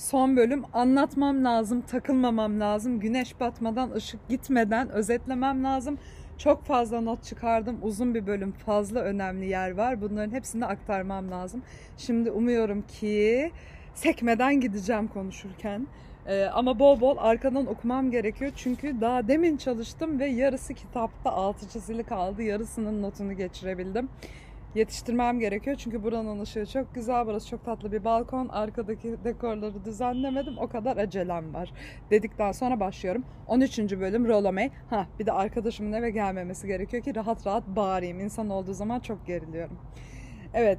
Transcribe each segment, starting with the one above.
son bölüm. Anlatmam lazım, takılmamam lazım, güneş batmadan, ışık gitmeden özetlemem lazım. Çok fazla not çıkardım, uzun bir bölüm, fazla önemli yer var. Bunların hepsini aktarmam lazım. Şimdi umuyorum ki sekmeden gideceğim konuşurken. Ama bol bol arkadan okumam gerekiyor. Çünkü daha demin çalıştım ve yarısı kitapta, altı çizili kaldı. Yarısının notunu geçirebildim. Yetiştirmem gerekiyor çünkü buranın ışığı çok güzel. Burası çok tatlı bir balkon. Arkadaki dekorları düzenlemedim. O kadar acelem var. Dedikten sonra başlıyorum. 13. bölüm Rollo May. Bir de arkadaşımın eve gelmemesi gerekiyor ki rahat rahat bağırayım. İnsan olduğu zaman çok geriliyorum. Evet.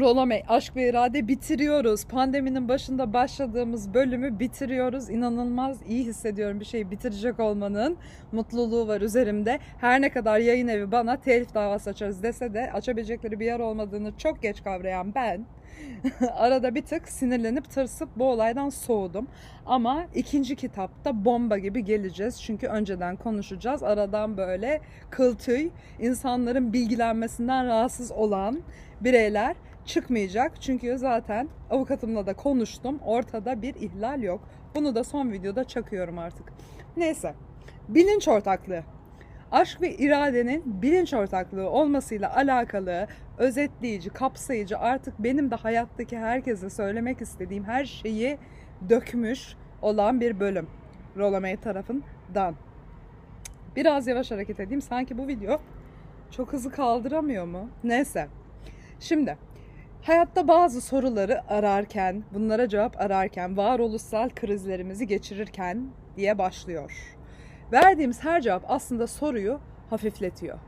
Rollo May, aşk ve irade bitiriyoruz. Pandeminin başında başladığımız bölümü bitiriyoruz. İnanılmaz iyi hissediyorum bir şeyi bitirecek olmanın mutluluğu var üzerimde. Her ne kadar yayın evi bana telif davası açarız dese de açabilecekleri bir yer olmadığını çok geç kavrayan ben arada bir tık sinirlenip tırsıp bu olaydan soğudum. Ama ikinci kitapta bomba gibi geleceğiz. Çünkü önceden konuşacağız. Aradan böyle kıl tüy, insanların bilgilenmesinden rahatsız olan bireyler çıkmayacak. Çünkü zaten avukatımla da konuştum. Ortada bir ihlal yok. Bunu da son videoda çakıyorum artık. Neyse. Bilinç ortaklığı. Aşk ve iradenin bilinç ortaklığı olmasıyla alakalı özetleyici, kapsayıcı, artık benim de hayattaki herkese söylemek istediğim her şeyi dökmüş olan bir bölüm. Rollo May tarafından. Biraz yavaş hareket edeyim. Sanki bu video çok hızlı kaldıramıyor mu? Neyse. Şimdi hayatta bazı soruları ararken, bunlara cevap ararken, varoluşsal krizlerimizi geçirirken diye başlıyor. Verdiğimiz her cevap aslında soruyu hafifletiyor.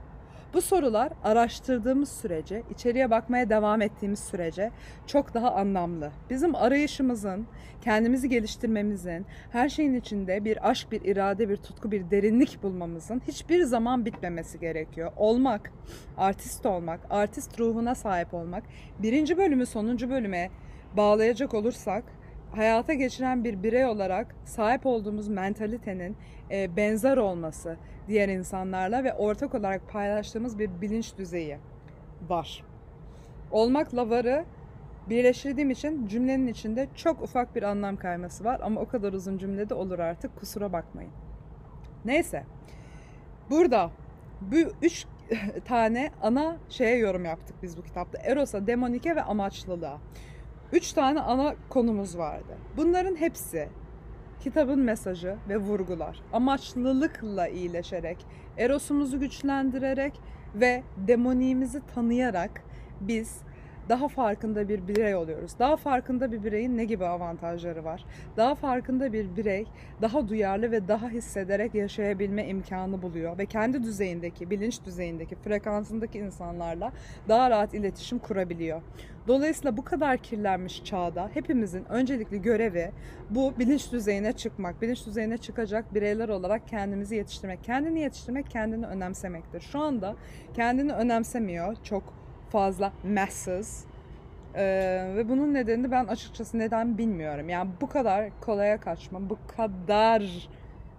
Bu sorular araştırdığımız sürece, içeriye bakmaya devam ettiğimiz sürece çok daha anlamlı. Bizim arayışımızın, kendimizi geliştirmemizin, her şeyin içinde bir aşk, bir irade, bir tutku, bir derinlik bulmamızın hiçbir zaman bitmemesi gerekiyor. Olmak, artist olmak, artist ruhuna sahip olmak. Birinci bölümü sonuncu bölüme bağlayacak olursak, hayata geçiren bir birey olarak sahip olduğumuz mentalitenin benzer olması diğer insanlarla ve ortak olarak paylaştığımız bir bilinç düzeyi var. Olmakla varı birleştirdiğim için cümlenin içinde çok ufak bir anlam kayması var ama o kadar uzun cümlede olur artık, kusura bakmayın. Neyse, burada bu üç tane ana şeye yorum yaptık biz bu kitapta. Eros'a, demonike ve amaçlılığa. 3 tane ana konumuz vardı. Bunların hepsi kitabın mesajı ve vurgular. Amaçlılıkla iyileşerek, erosumuzu güçlendirerek ve demoniğimizi tanıyarak biz daha farkında bir birey oluyoruz. Daha farkında bir bireyin ne gibi avantajları var? Daha farkında bir birey daha duyarlı ve daha hissederek yaşayabilme imkanı buluyor. Ve kendi düzeyindeki, bilinç düzeyindeki, frekansındaki insanlarla daha rahat iletişim kurabiliyor. Dolayısıyla bu kadar kirlenmiş çağda hepimizin öncelikli görevi bu bilinç düzeyine çıkmak. Bilinç düzeyine çıkacak bireyler olarak kendimizi yetiştirmek. Kendini yetiştirmek, kendini önemsemektir. Şu anda kendini önemsemiyor çok fazla masses ve bunun nedenini ben açıkçası neden bilmiyorum. Yani bu kadar kolaya kaçma, bu kadar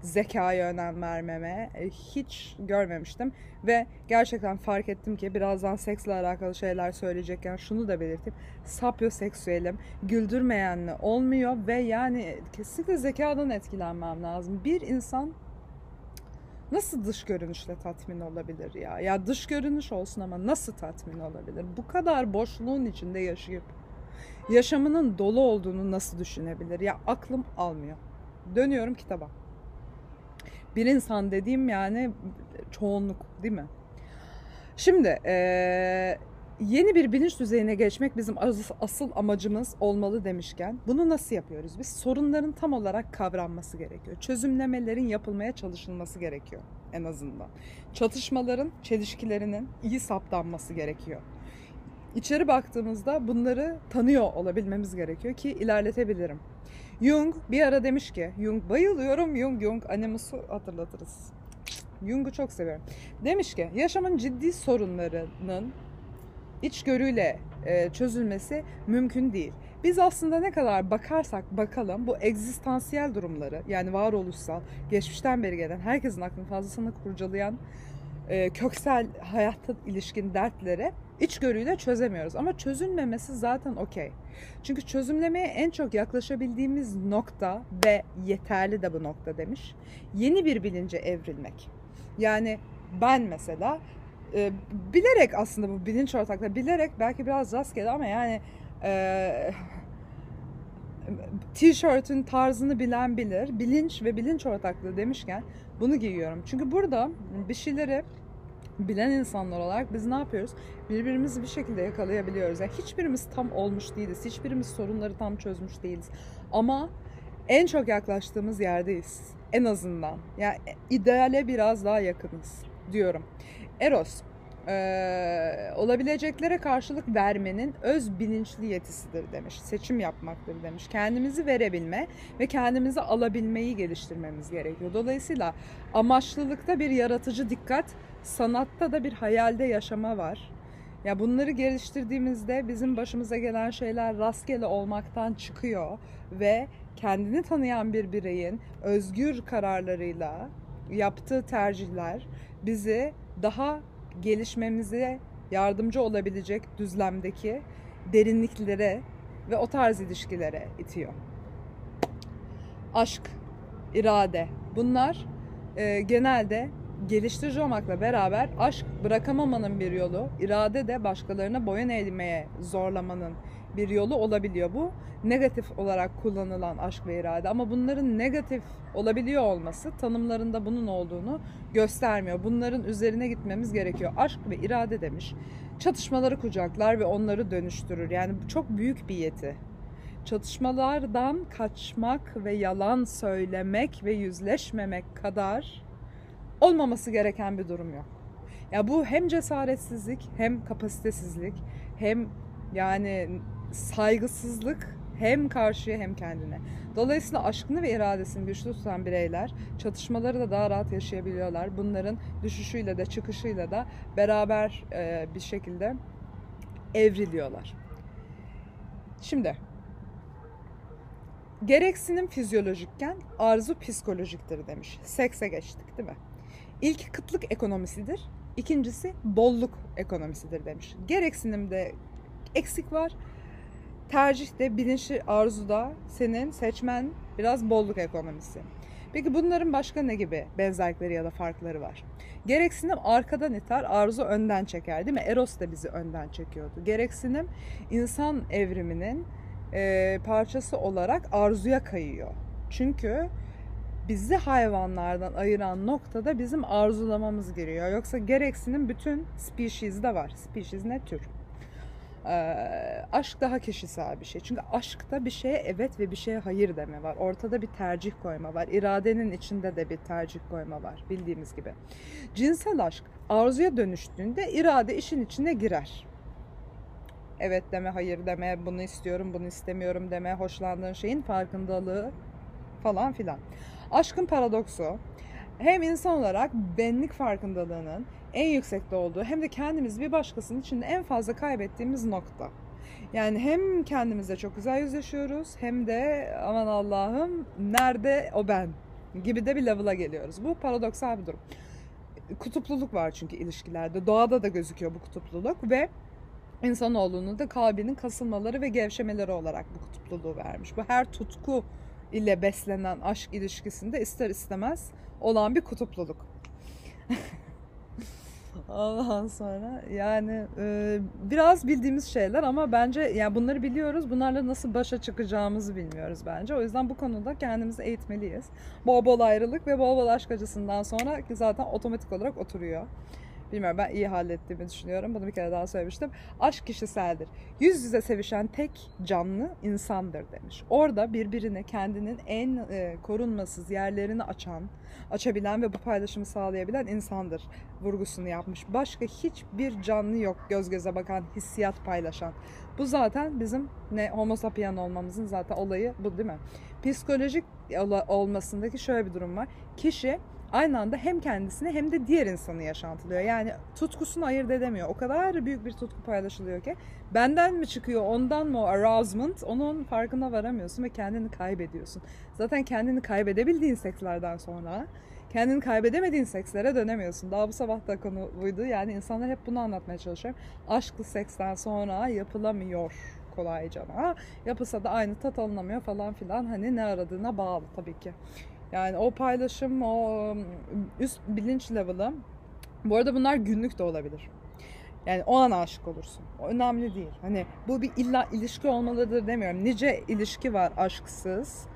zekaya önem vermeme hiç görmemiştim ve gerçekten fark ettim ki birazdan seksle alakalı şeyler söyleyecekken şunu da belirteyim. Sapyoseksüelim, güldürmeyenli olmuyor ve yani kesinlikle zekadan etkilenmem lazım. Bir insan nasıl dış görünüşle tatmin olabilir ya? Ya dış görünüş olsun ama nasıl tatmin olabilir? Bu kadar boşluğun içinde yaşayıp yaşamının dolu olduğunu nasıl düşünebilir? Ya aklım almıyor. Dönüyorum kitaba. Bir insan dediğim yani çoğunluk değil mi? Şimdi yeni bir bilinç düzeyine geçmek bizim asıl amacımız olmalı demişken bunu nasıl yapıyoruz? Biz sorunların tam olarak kavranması gerekiyor. Çözümlemelerin yapılmaya çalışılması gerekiyor en azından. Çatışmaların, çelişkilerinin iyi saptanması gerekiyor. İçeri baktığımızda bunları tanıyor olabilmemiz gerekiyor ki ilerletebilirim. Jung bir ara demiş ki, Jung bayılıyorum, Jung annemizi hatırlatırız. Jung'u çok seviyorum. Demiş ki yaşamın ciddi sorunlarının içgörüyle çözülmesi mümkün değil. Biz aslında ne kadar bakarsak bakalım bu egzistansiyel durumları, yani varoluşsal, geçmişten beri gelen, herkesin aklını fazlasını kurcalayan köksel hayatta ilişkin dertlere içgörüyle çözemiyoruz. Ama çözülmemesi zaten okey. Çünkü çözümlemeye en çok yaklaşabildiğimiz nokta ve yeterli de bu nokta demiş. Yeni bir bilince evrilmek. Yani ben mesela bilerek aslında bu bilinç ortaklığı bilerek belki biraz rastgele ama yani tişörtün tarzını bilen bilir. Bilinç ve bilinç ortaklığı demişken bunu giyiyorum. Çünkü burada bir şeyleri bilen insanlar olarak biz ne yapıyoruz? Birbirimizi bir şekilde yakalayabiliyoruz. Yani hiçbirimiz tam olmuş değiliz. Hiçbirimiz sorunları tam çözmüş değiliz. Ama en çok yaklaştığımız yerdeyiz. En azından. Yani ideale biraz daha yakınız diyorum. Eros, olabileceklere karşılık vermenin öz bilinçli yetisidir demiş. Seçim yapmaktır demiş. Kendimizi verebilme ve kendimizi alabilmeyi geliştirmemiz gerekiyor. Dolayısıyla amaçlılıkta bir yaratıcı dikkat, sanatta da bir hayalde yaşama var. Ya bunları geliştirdiğimizde bizim başımıza gelen şeyler rastgele olmaktan çıkıyor ve kendini tanıyan bir bireyin özgür kararlarıyla yaptığı tercihler bizi daha gelişmemize yardımcı olabilecek düzlemdeki derinliklere ve o tarz ilişkilere itiyor. Aşk, irade, bunlar genelde geliştirici olmakla beraber aşk bırakamamanın bir yolu, irade de başkalarına boyun eğmeye zorlamanın bir yolu olabiliyor. Bu negatif olarak kullanılan aşk ve irade ama bunların negatif olabiliyor olması tanımlarında bunun olduğunu göstermiyor. Bunların üzerine gitmemiz gerekiyor. Aşk ve irade demiş. Çatışmaları kucaklar ve onları dönüştürür. Yani çok büyük bir yeti. Çatışmalardan kaçmak ve yalan söylemek ve yüzleşmemek kadar olmaması gereken bir durum yok. Ya bu hem cesaretsizlik, hem kapasitesizlik, hem yani saygısızlık hem karşıya hem kendine. Dolayısıyla aşkını ve iradesini güçlü tutan bireyler çatışmaları da daha rahat yaşayabiliyorlar. Bunların düşüşüyle de çıkışıyla da beraber bir şekilde evriliyorlar. Şimdi gereksinim fizyolojikken arzu psikolojiktir demiş. Sekse geçtik değil mi? İlk kıtlık ekonomisidir. İkincisi bolluk ekonomisidir demiş. Gereksinimde eksik var. Tercihte, bilinçli arzuda senin seçmen biraz bolluk ekonomisi. Peki bunların başka ne gibi benzerlikleri ya da farkları var? Gereksinim arkadan iter, arzu önden çeker değil mi? Eros da bizi önden çekiyordu. Gereksinim insan evriminin parçası olarak arzuya kayıyor. Çünkü bizi hayvanlardan ayıran noktada bizim arzulamamız giriyor. Yoksa gereksinim bütün species'de var. Species ne tür? Aşk daha kişisel bir şey. Çünkü aşkta bir şeye evet ve bir şeye hayır deme var. Ortada bir tercih koyma var. İradenin içinde de bir tercih koyma var. Bildiğimiz gibi. Cinsel aşk arzuya dönüştüğünde irade işin içine girer. Evet deme, hayır deme, bunu istiyorum, bunu istemiyorum deme, hoşlandığın şeyin farkındalığı falan filan. Aşkın paradoksu. Hem insan olarak benlik farkındalığının en yüksekte olduğu hem de kendimiz bir başkasının içinde en fazla kaybettiğimiz nokta. Yani hem kendimizle çok güzel yüzleşiyoruz hem de aman Allah'ım nerede o ben gibi de bir level'a geliyoruz. Bu paradoksal bir durum. Kutupluluk var çünkü ilişkilerde. Doğada da gözüküyor bu kutupluluk ve insanoğlunun da kalbinin kasılmaları ve gevşemeleri olarak bu kutupluluğu vermiş. Bu her tutku ile beslenen aşk ilişkisinde ister istemez olan bir kutupluluk. Ondan sonra yani biraz bildiğimiz şeyler ama bence yani bunları biliyoruz. Bunlarla nasıl başa çıkacağımızı bilmiyoruz bence. O yüzden bu konuda kendimizi eğitmeliyiz. Bol bol ayrılık ve bol bol aşk acısından sonra ki zaten otomatik olarak oturuyor. Bilmiyorum, ben iyi hallettiğimi düşünüyorum. Bunu bir kere daha söylemiştim. Aşk kişiseldir. Yüz yüze sevişen tek canlı insandır demiş. Orada birbirine kendinin en korunmasız yerlerini açabilen ve bu paylaşımı sağlayabilen insandır vurgusunu yapmış. Başka hiçbir canlı yok göz göze bakan, hissiyat paylaşan. Bu zaten bizim homo sapien olmamızın zaten olayı bu değil mi? Psikolojik olmasındaki şöyle bir durum var. Kişi aynı anda hem kendisini hem de diğer insanı yaşantılıyor. Yani tutkusunu ayırt edemiyor. O kadar büyük bir tutku paylaşılıyor ki benden mi çıkıyor, ondan mı o arousement, onun farkına varamıyorsun ve kendini kaybediyorsun. Zaten kendini kaybedebildiğin sekslerden sonra kendini kaybedemediğin sekslere dönemiyorsun. Daha bu sabah da konu buydu. Yani insanlar hep bunu anlatmaya çalışıyor. Aşklı seksten sonra yapılamıyor kolayca. Yapılsa da aynı tat alınamıyor falan filan. Hani ne aradığına bağlı tabii ki. Yani o paylaşım, o üst bilinç level'ı. Bu arada bunlar günlük de olabilir. Yani o an aşık olursun. O önemli değil. Hani bu bir illa ilişki olmalıdır demiyorum. Nice ilişki var aşksız.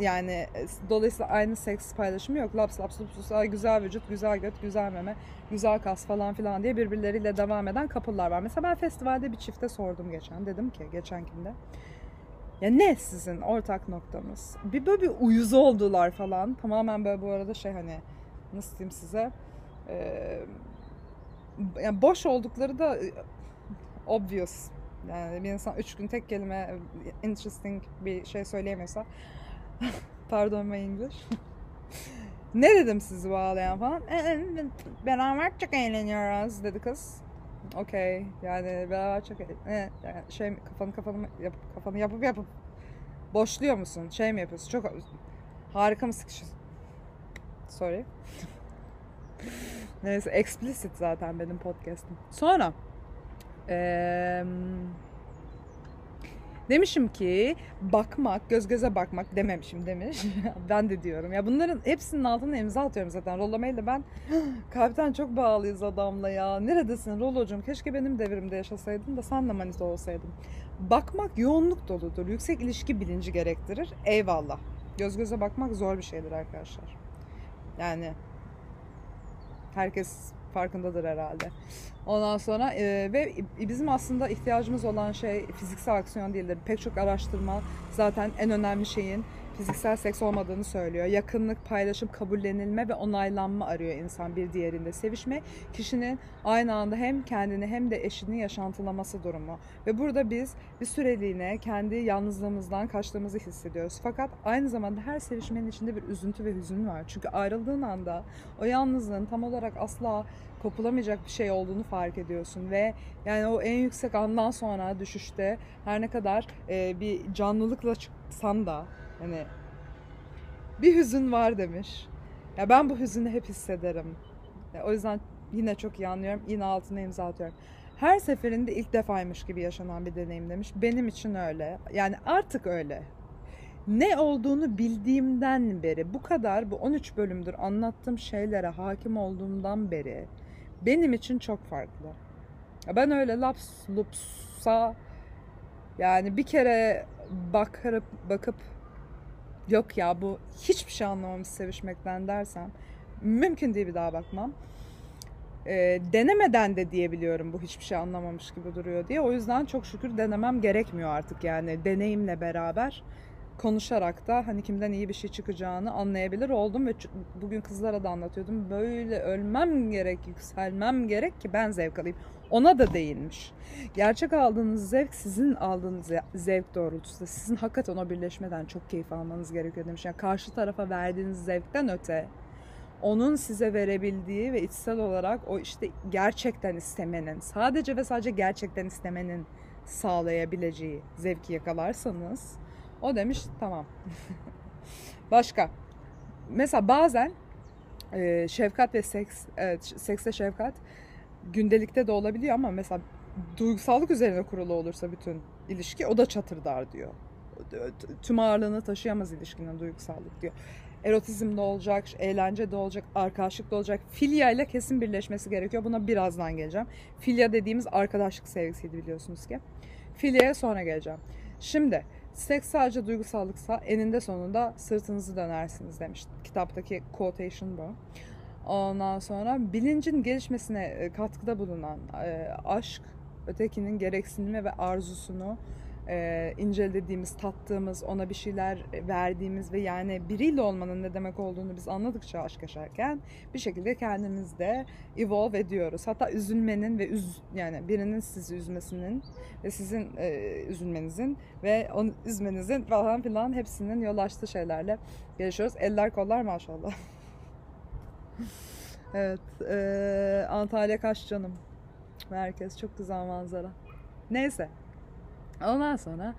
Yani dolayısıyla aynı seks paylaşımı yok. Laps laps laps, güzel vücut, güzel göt, güzel meme, güzel kas falan filan diye birbirleriyle devam eden couple'lar var. Mesela ben festivalde bir çifte sordum geçen. Dedim ki geçenkinde, ya ne sizin ortak noktamız? Bir böyle bir uyuz oldular falan. Tamamen böyle bu arada şey, hani nasıl diyeyim size, yani boş oldukları da obvious. Yani bir insan 3 gün tek kelime interesting bir şey söyleyemiyorsa pardon my English ne dedim sizi bağlayan falan, beraber çok eğleniyoruz dedi kız. Okey, yani beraber çok şey, kafanı yapıp boşluyor musun, şey mi yapıyorsun, çok harika mı sıkışıyorsun, sorry neyse explicit zaten benim podcast'ım. Sonra demişim ki bakmak, göz göze bakmak dememişim demiş. Ben de diyorum ya, bunların hepsinin altına imza atıyorum zaten. Rollo May'le ben kalpten çok bağlıyız adamla ya. Neredesin Rollo'cum, keşke benim devrimde yaşasaydın da senle manita olsaydım. Bakmak yoğunluk doludur, yüksek ilişki bilinci gerektirir, eyvallah. Göz göze bakmak zor bir şeydir arkadaşlar. Yani herkes farkındadır herhalde. Ondan sonra ve bizim aslında ihtiyacımız olan şey fiziksel aksiyon değildir. Pek çok araştırma zaten en önemli şeyin fiziksel seks olmadığını söylüyor. Yakınlık, paylaşım, kabullenilme ve onaylanma arıyor insan bir diğerinde. Sevişme, kişinin aynı anda hem kendini hem de eşini yaşantılaması durumu. Ve burada biz bir süreliğine kendi yalnızlığımızdan kaçtığımızı hissediyoruz. Fakat aynı zamanda her sevişmenin içinde bir üzüntü ve hüzün var. Çünkü ayrıldığın anda o yalnızlığın tam olarak asla kopulamayacak bir şey olduğunu fark ediyorsun ve yani o en yüksek andan sonra düşüşte her ne kadar bir canlılıkla çıksan da hani bir hüzün var demiş. Ya ben bu hüzünü hep hissederim. Ya o yüzden yine çok iyi anlıyorum. Yine altına imza atıyorum. Her seferinde ilk defaymış gibi yaşanan bir deneyim demiş. Benim için öyle. Yani artık öyle. Ne olduğunu bildiğimden beri, bu kadar, bu 13 bölümdür anlattığım şeylere hakim olduğumdan beri benim için çok farklı. Ben öyle laps lupsa yani bir kere bakıp yok ya bu hiçbir şey anlamamış sevişmekten dersem mümkün değil, bir daha bakmam. Denemeden de diyebiliyorum bu hiçbir şey anlamamış gibi duruyor diye. O yüzden çok şükür denemem gerekmiyor artık, yani deneyimle beraber konuşarak da hani kimden iyi bir şey çıkacağını anlayabilir oldum ve bugün kızlara da anlatıyordum. Böyle ölmem gerek, yükselmem gerek ki ben zevk alayım. Ona da değinmiş. Gerçek aldığınız zevk sizin aldığınız zevk doğrultusunda. Sizin hakikaten o birleşmeden çok keyif almanız gerekiyor demiş. Yani karşı tarafa verdiğiniz zevkten öte onun size verebildiği ve içsel olarak o işte gerçekten istemenin, sadece ve sadece gerçekten istemenin sağlayabileceği zevki yakalarsanız o demiş tamam. Başka. Mesela bazen şefkat ve seks, seksle şefkat gündelikte de olabiliyor ama mesela duygusallık üzerine kurulu olursa bütün ilişki, o da çatırdar diyor. Tüm ağırlığını taşıyamaz ilişkinin duygusallık diyor. Erotizm de olacak, eğlence de olacak, arkadaşlık da olacak. Philia ile kesin birleşmesi gerekiyor. Buna birazdan geleceğim. Philia dediğimiz arkadaşlık sevgisiydi biliyorsunuz ki. Philia'ya sonra geleceğim. Şimdi seks sadece duygusallıksa eninde sonunda sırtınızı dönersiniz demiş. Kitaptaki quotation bu. Ondan sonra bilincin gelişmesine katkıda bulunan aşk, ötekinin gereksinimi ve arzusunu incelediğimiz, tattığımız, ona bir şeyler verdiğimiz ve yani biriyle olmanın ne demek olduğunu biz anladıkça aşk yaşarken bir şekilde kendimizde evolve ediyoruz. Hatta üzülmenin ve yani birinin sizi üzmesinin ve sizin üzülmenizin ve onu üzmenizin falan filan hepsinin yol açtığı şeylerle gelişiyoruz. Eller kollar maşallah. Evet. Antalya Kaş canım. Merkez. Çok güzel manzara. Neyse. Ondan sonra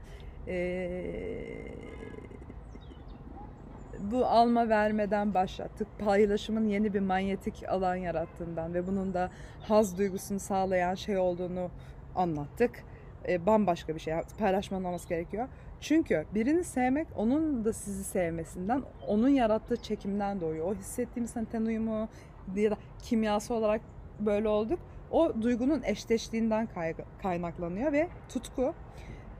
bu alma vermeden başlattık. Paylaşımın yeni bir manyetik alan yarattığından ve bunun da haz duygusunu sağlayan şey olduğunu anlattık. Bambaşka bir şey. Paylaşmanın olması gerekiyor. Çünkü birini sevmek onun da sizi sevmesinden, onun yarattığı çekimden doğuyor. O hissettiğim senten uyumu ya da kimyası olarak böyle olduk. O duygunun eşleştiğinden kaynaklanıyor ve tutku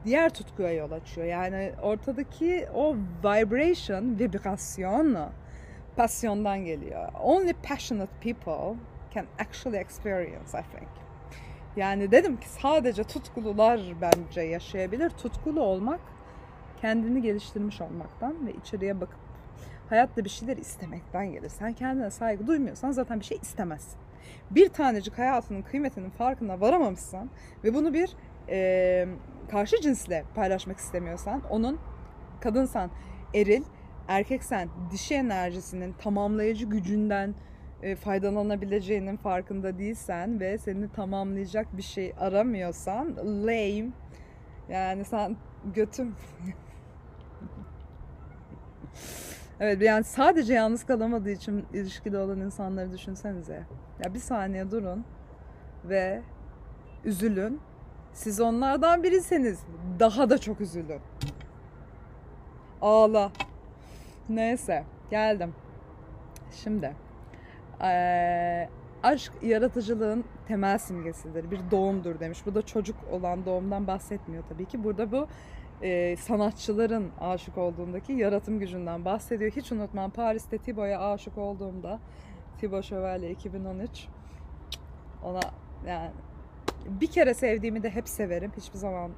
diğer tutkuya yol açıyor. Yani ortadaki o vibrasyon, pasyondan geliyor. Only passionate people can actually experience, I think. Yani dedim ki sadece tutkulular bence yaşayabilir. Tutkulu olmak kendini geliştirmiş olmaktan ve içeriye bakıp hayatta bir şeyler istemekten gelir. Sen kendine saygı duymuyorsan zaten bir şey istemezsin. Bir tanecik hayatının kıymetinin farkına varamamışsan ve bunu bir karşı cinsle paylaşmak istemiyorsan, onun kadınsan eril, erkeksen dişi enerjisinin tamamlayıcı gücünden faydalanabileceğinin farkında değilsen ve seni tamamlayacak bir şey aramıyorsan lame, yani sen götüm. Evet, yani sadece yalnız kalamadığı için ilişkide olan insanları düşünsenize. Ya bir saniye durun ve üzülün. Siz onlardan birisiniz. Daha da çok üzülün. Ağla. Neyse, geldim. Şimdi aşk yaratıcılığın temel simgesidir. Bir doğumdur demiş. Bu da çocuk olan doğumdan bahsetmiyor tabii ki. Burada bu sanatçıların aşık olduğundaki yaratım gücünden bahsediyor. Hiç unutmam, Paris'te Thibaut'a aşık olduğumda, Thibaut Şövalye 2013, ona yani bir kere sevdiğimi de hep severim. Hiçbir zaman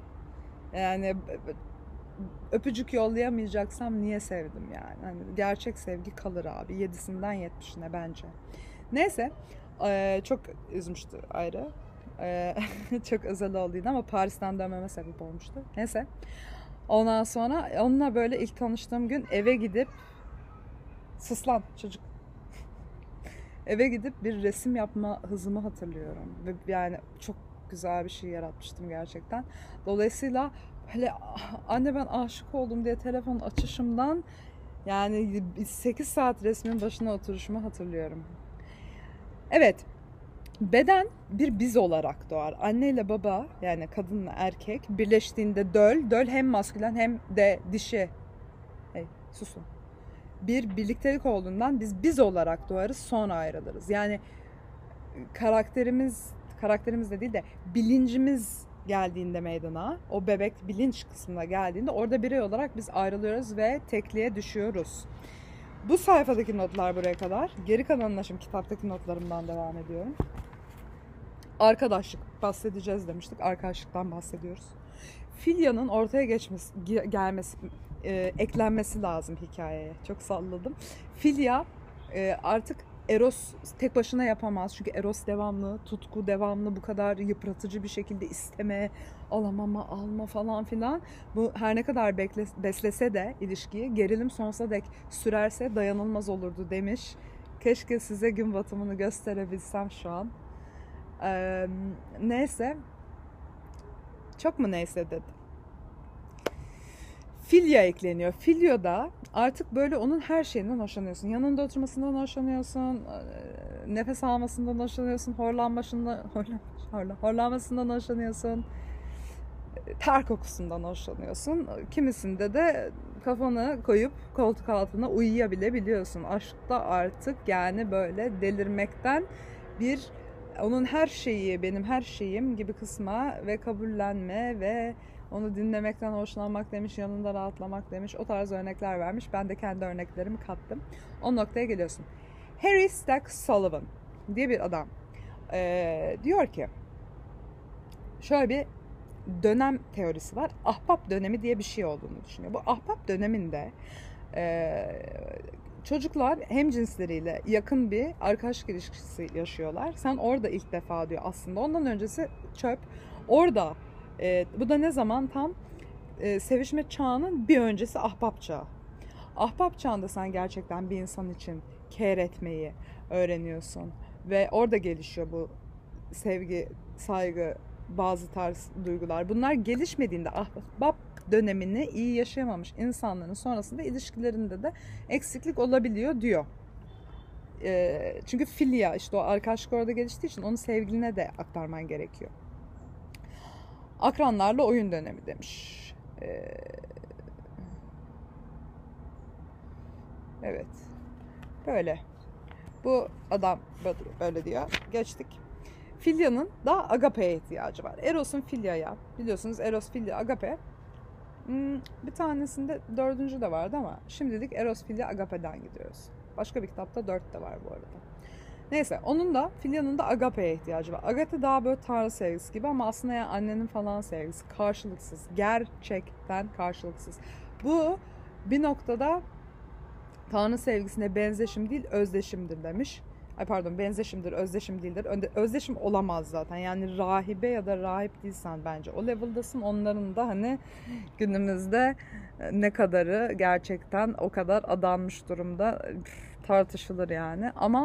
yani öpücük yollayamayacaksam niye sevdim yani. Hani gerçek sevgi kalır abi. 7'sinden 70'ine bence. Neyse. Çok üzmüştü ayrı. Çok özel olduydu ama Paris'ten dönmeme sebep olmuştu. Neyse. Ondan sonra onunla böyle ilk tanıştığım gün eve gidip sıslan çocuk. Eve gidip bir resim yapma hızımı hatırlıyorum. Ve yani çok güzel bir şey yaratmıştım gerçekten. Dolayısıyla böyle anne ben aşık oldum diye telefon açışımdan yani 8 saat resmin başına oturuşumu hatırlıyorum. Evet. Beden bir biz olarak doğar. Anne ile baba, yani kadınla erkek birleştiğinde döl. Döl hem maskülen hem de dişi. Hey, susun. Bir birliktelik olduğundan biz olarak doğarız, sonra ayrılırız. Yani karakterimiz de değil de bilincimiz geldiğinde meydana, o bebek bilinç kısmına geldiğinde orada birey olarak biz ayrılıyoruz ve tekliğe düşüyoruz. Bu sayfadaki notlar buraya kadar. Geri kalanına şimdi kitaptaki notlarımdan devam ediyorum. Arkadaşlık bahsedeceğiz demiştik. Arkadaşlıktan bahsediyoruz. Philia'nın ortaya eklenmesi lazım hikayeye. Çok salladım. Philia artık Eros tek başına yapamaz. Çünkü Eros devamlı, tutku devamlı, bu kadar yıpratıcı bir şekilde isteme, alamama, alma falan filan. Bu her ne kadar beslese de ilişkiyi, gerilim sonsuza dek sürerse dayanılmaz olurdu demiş. Keşke size gün batımını gösterebilsem şu an. Neyse. Çok mu neyse dedim. Philia ekleniyor. Philia da artık böyle onun her şeyinden hoşlanıyorsun. Yanında oturmasından hoşlanıyorsun, nefes almasından hoşlanıyorsun, horlanmasından hoşlanıyorsun, ter kokusundan hoşlanıyorsun. Kimisinde de kafanı koyup koltuk altına uyuyabilebiliyorsun. Aşkta artık yani böyle delirmekten bir onun her şeyi benim her şeyim gibi kısma ve kabullenme ve onu dinlemekten hoşlanmak demiş, yanında rahatlamak demiş. O tarz örnekler vermiş. Ben de kendi örneklerimi kattım. O noktaya geliyorsun. Harry Stack Sullivan diye bir adam diyor ki, şöyle bir dönem teorisi var. Ahbap dönemi diye bir şey olduğunu düşünüyor. Bu ahbap döneminde çocuklar hemcinsleriyle yakın bir arkadaşlık ilişkisi yaşıyorlar. Sen orada ilk defa diyor aslında. Ondan öncesi çöp. Orada bu da ne zaman tam sevişme çağının bir öncesi ahbap çağı. Ahbap çağında sen gerçekten bir insan için care etmeyi öğreniyorsun. Ve orada gelişiyor bu sevgi, saygı, bazı tarz duygular. Bunlar gelişmediğinde ahbap dönemini iyi yaşayamamış insanların sonrasında ilişkilerinde de eksiklik olabiliyor diyor. Çünkü Philia, işte o arkadaşlık orada geliştiği için onu sevgiline de aktarman gerekiyor. Akranlarla oyun dönemi demiş. Evet. Böyle. Bu adam böyle diyor. Geçtik. Philia'nın da Agape'ye ihtiyacı var. Eros'un Philia'ya. Biliyorsunuz Eros, Philia, Agape. Bir tanesinde dördüncü de vardı ama şimdilik Eros, Philia, Agape'den gidiyoruz. Başka bir kitapta 4 de var bu arada. Neyse, onun da Philia'nın da Agape'ye ihtiyacı var. Agape daha böyle tanrı sevgisi gibi ama aslında yani annenin falan sevgisi. Karşılıksız. Gerçekten karşılıksız. Bu bir noktada tanrı sevgisine benzeşim değil, özdeşimdir demiş. Ay pardon, benzeşimdir, özdeşim değildir. Özdeşim olamaz zaten. Yani rahibe ya da rahip değilsen bence o level'dasın. Onların da hani günümüzde ne kadarı gerçekten o kadar adanmış durumda tartışılır yani. Ama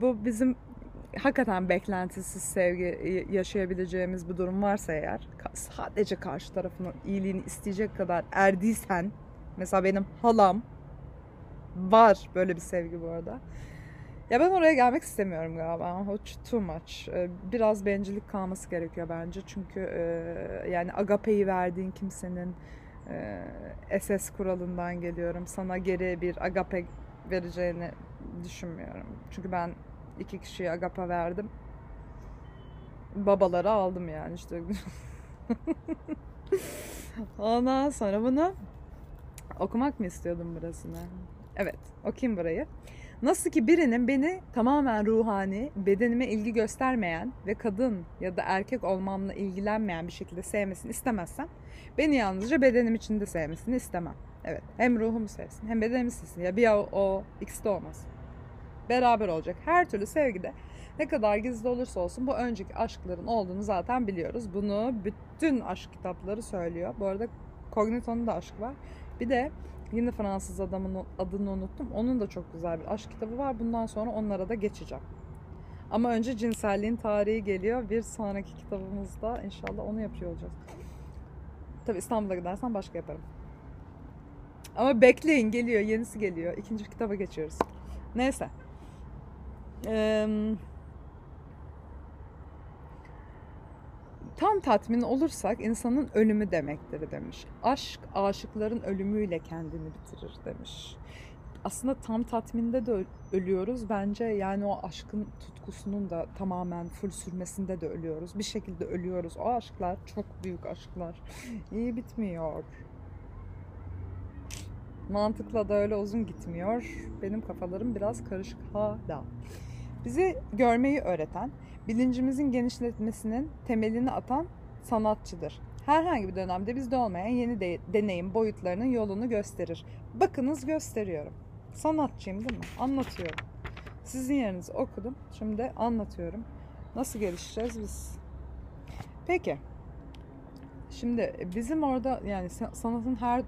bu bizim hakikaten beklentisiz sevgi yaşayabileceğimiz bir durum varsa eğer, sadece karşı tarafının iyiliğini isteyecek kadar erdiysen, mesela benim halam var böyle bir sevgi bu arada. Ya ben oraya gelmek istemiyorum galiba. Too much. Biraz bencillik kalması gerekiyor bence. Çünkü yani Agape'yi verdiğin kimsenin SS kuralından geliyorum. Sana geri bir Agape vereceğini düşünmüyorum. Çünkü ben 2 kişiye Agape verdim. Babaları aldım yani işte. Ondan sonra bunu okumak mı istiyordum burasını? Evet, okuyayım burayı. Nasıl ki birinin beni tamamen ruhani, bedenime ilgi göstermeyen ve kadın ya da erkek olmamla ilgilenmeyen bir şekilde sevmesini istemezsem, beni yalnızca bedenim içinde sevmesini istemem. Evet, hem ruhumu sevsin hem bedenimi sevsin. Ya bir o ikisi de olmaz. Beraber olacak. Her türlü sevgide ne kadar gizli olursa olsun bu önceki aşkların olduğunu zaten biliyoruz. Bunu bütün aşk kitapları söylüyor. Bu arada Cognito'nun da aşkı var. Bir de yine Fransız adamın adını unuttum. Onun da çok güzel bir aşk kitabı var. Bundan sonra onlara da geçeceğim. Ama önce cinselliğin tarihi geliyor. Bir sonraki kitabımızda inşallah onu yapıyor olacağız. Tabii İstanbul'a gidersen başka yaparım. Ama bekleyin, geliyor. Yenisi geliyor. 2. kitaba geçiyoruz. Neyse. Tam tatmin olursak insanın ölümü demektir demiş. Aşk aşıkların ölümüyle kendini bitirir demiş. Aslında tam tatminde de ölüyoruz. Bence yani o aşkın tutkusunun da tamamen full sürmesinde de ölüyoruz. Bir şekilde ölüyoruz. O aşklar çok büyük aşklar. İyi bitmiyor. Mantıkla da öyle uzun gitmiyor. Benim kafalarım biraz karışık hala. Bizi görmeyi öğreten, bilincimizin genişletmesinin temelini atan sanatçıdır. Herhangi bir dönemde bizde olmayan yeni deneyim boyutlarının yolunu gösterir. Bakınız, gösteriyorum. Sanatçıyım değil mi? Anlatıyorum. Sizin yerinizi okudum. Şimdi anlatıyorum. Nasıl gelişeceğiz biz? Peki. Şimdi bizim orada yani sanatın her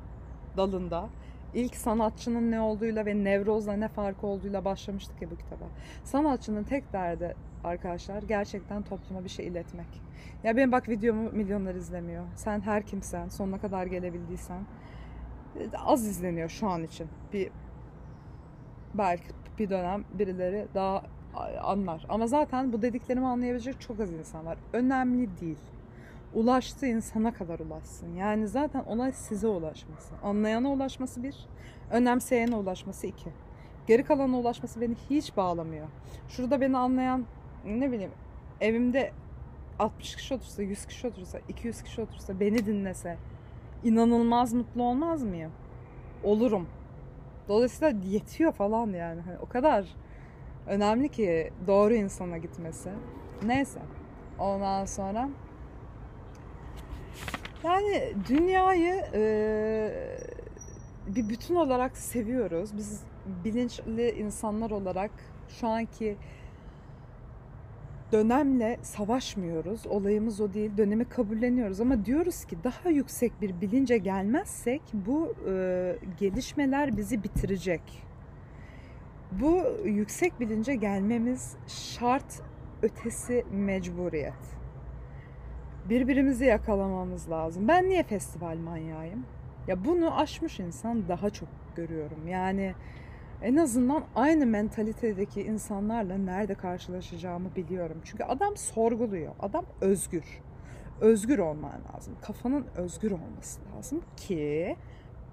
dalında İlk sanatçının ne olduğuyla ve nevrozla ne farkı olduğuyla başlamıştık ya bu kitaba. Sanatçının tek derdi arkadaşlar gerçekten topluma bir şey iletmek. Ya benim bak videomu milyonlar izlemiyor. Sen her kimsen, sonuna kadar gelebildiysen az izleniyor şu an için. Belki bir dönem birileri daha anlar. Ama zaten bu dediklerimi anlayabilecek çok az insan var. Önemli değil. Ulaştığı insana kadar ulaşsın. Yani zaten olay size ulaşması. Anlayana ulaşması 1, önemseyene ulaşması 2. Geri kalana ulaşması beni hiç bağlamıyor. Şurada beni anlayan, ne bileyim, evimde 60 kişi otursa, 100 kişi otursa, 200 kişi otursa, beni dinlese inanılmaz mutlu olmaz mıyım? Olurum. Dolayısıyla yetiyor falan yani. Hani o kadar önemli ki doğru insana gitmesi. Neyse. Ondan sonra yani dünyayı bir bütün olarak seviyoruz. Biz bilinçli insanlar olarak şu anki dönemle savaşmıyoruz. Olayımız o değil. Dönemi kabulleniyoruz ama diyoruz ki daha yüksek bir bilince gelmezsek bu gelişmeler bizi bitirecek. Bu yüksek bilince gelmemiz şart ötesi mecburiyet. Birbirimizi yakalamamız lazım. Ben niye festival manyağıyım? Ya bunu aşmış insan daha çok görüyorum. Yani en azından aynı mentalitedeki insanlarla nerede karşılaşacağımı biliyorum. Çünkü adam sorguluyor. Adam özgür. Özgür olman lazım. Kafanın özgür olması lazım ki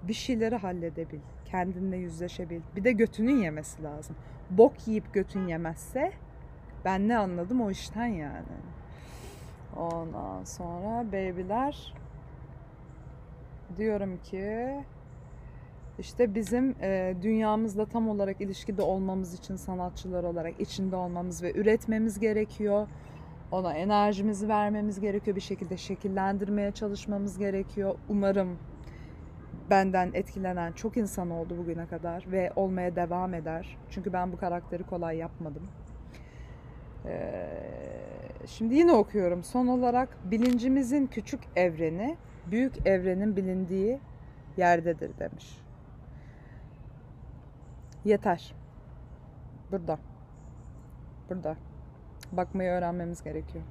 bir şeyleri halledebil. Kendinle yüzleşebil. Bir de götünün yemesi lazım. Bok yiyip götün yemezse ben ne anladım o işten yani. Ondan sonra baby'ler diyorum ki işte bizim dünyamızla tam olarak ilişkide olmamız için sanatçılar olarak içinde olmamız ve üretmemiz gerekiyor. Ona enerjimizi vermemiz gerekiyor. Bir şekilde şekillendirmeye çalışmamız gerekiyor. Umarım benden etkilenen çok insan oldu bugüne kadar ve olmaya devam eder. Çünkü ben bu karakteri kolay yapmadım. Şimdi yine okuyorum. Son olarak bilincimizin küçük evreni, büyük evrenin bilindiği yerdedir demiş. Yeter. Burada. Burada. Bakmayı öğrenmemiz gerekiyor.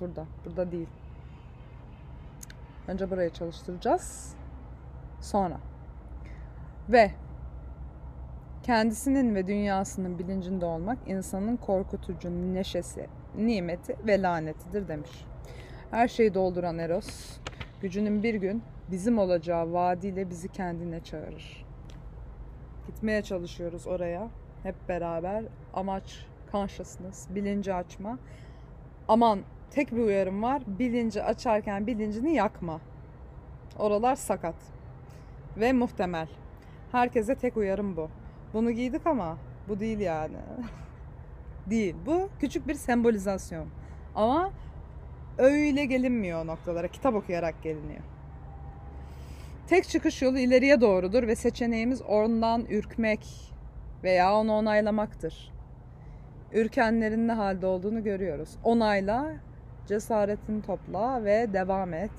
Burada. Burada değil. Önce buraya çalıştıracağız. Sonra. Ve kendisinin ve dünyasının bilincinde olmak insanın korkutucu neşesi, nimeti ve lanetidir demiş. Her şeyi dolduran Eros, gücünün bir gün bizim olacağı vaadiyle bizi kendine çağırır. Gitmeye çalışıyoruz oraya hep beraber. Amaç consciousness, bilinci açma. Aman tek bir uyarım var. Bilinci açarken bilincini yakma. Oralar sakat ve muhtemel. Herkese tek uyarım bu. Bunu giydik ama bu değil yani. Değil. Bu küçük bir sembolizasyon. Ama öyle gelinmiyor noktalara. Kitap okuyarak geliniyor. Tek çıkış yolu ileriye doğrudur ve seçeneğimiz ondan ürkmek veya onu onaylamaktır. Ürkenlerin ne halde olduğunu görüyoruz. Onayla, cesaretini topla ve devam et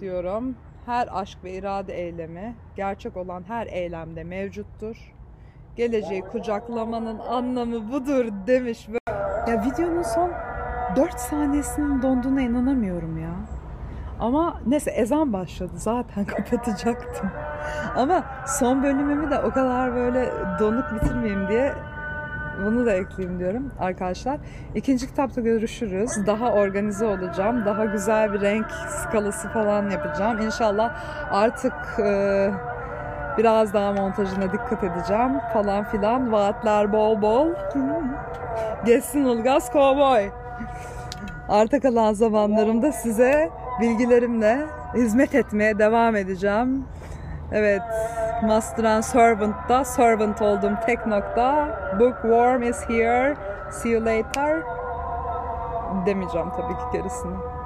diyorum. Her aşk ve irade eylemi, gerçek olan her eylemde mevcuttur. Geleceği kucaklamanın anlamı budur demiş. Ya videonun son 4 saniyesinin donduğuna inanamıyorum ya. Ama neyse ezan başladı. Zaten kapatacaktım. Ama son bölümümü de o kadar böyle donuk bitirmeyeyim diye bunu da ekleyeyim diyorum arkadaşlar. İkinci kitapta görüşürüz. Daha organize olacağım. Daha güzel bir renk skalası falan yapacağım. İnşallah artık biraz daha montajına dikkat edeceğim falan filan. Vaatler bol bol. Geçsin Ulgaz Kovboy. Arta kalan zamanlarımda size bilgilerimle hizmet etmeye devam edeceğim. Evet, Master and Servant'da servant oldum tek nokta. Bookworm is here. See you later. Demeyeceğim tabii ki gerisini.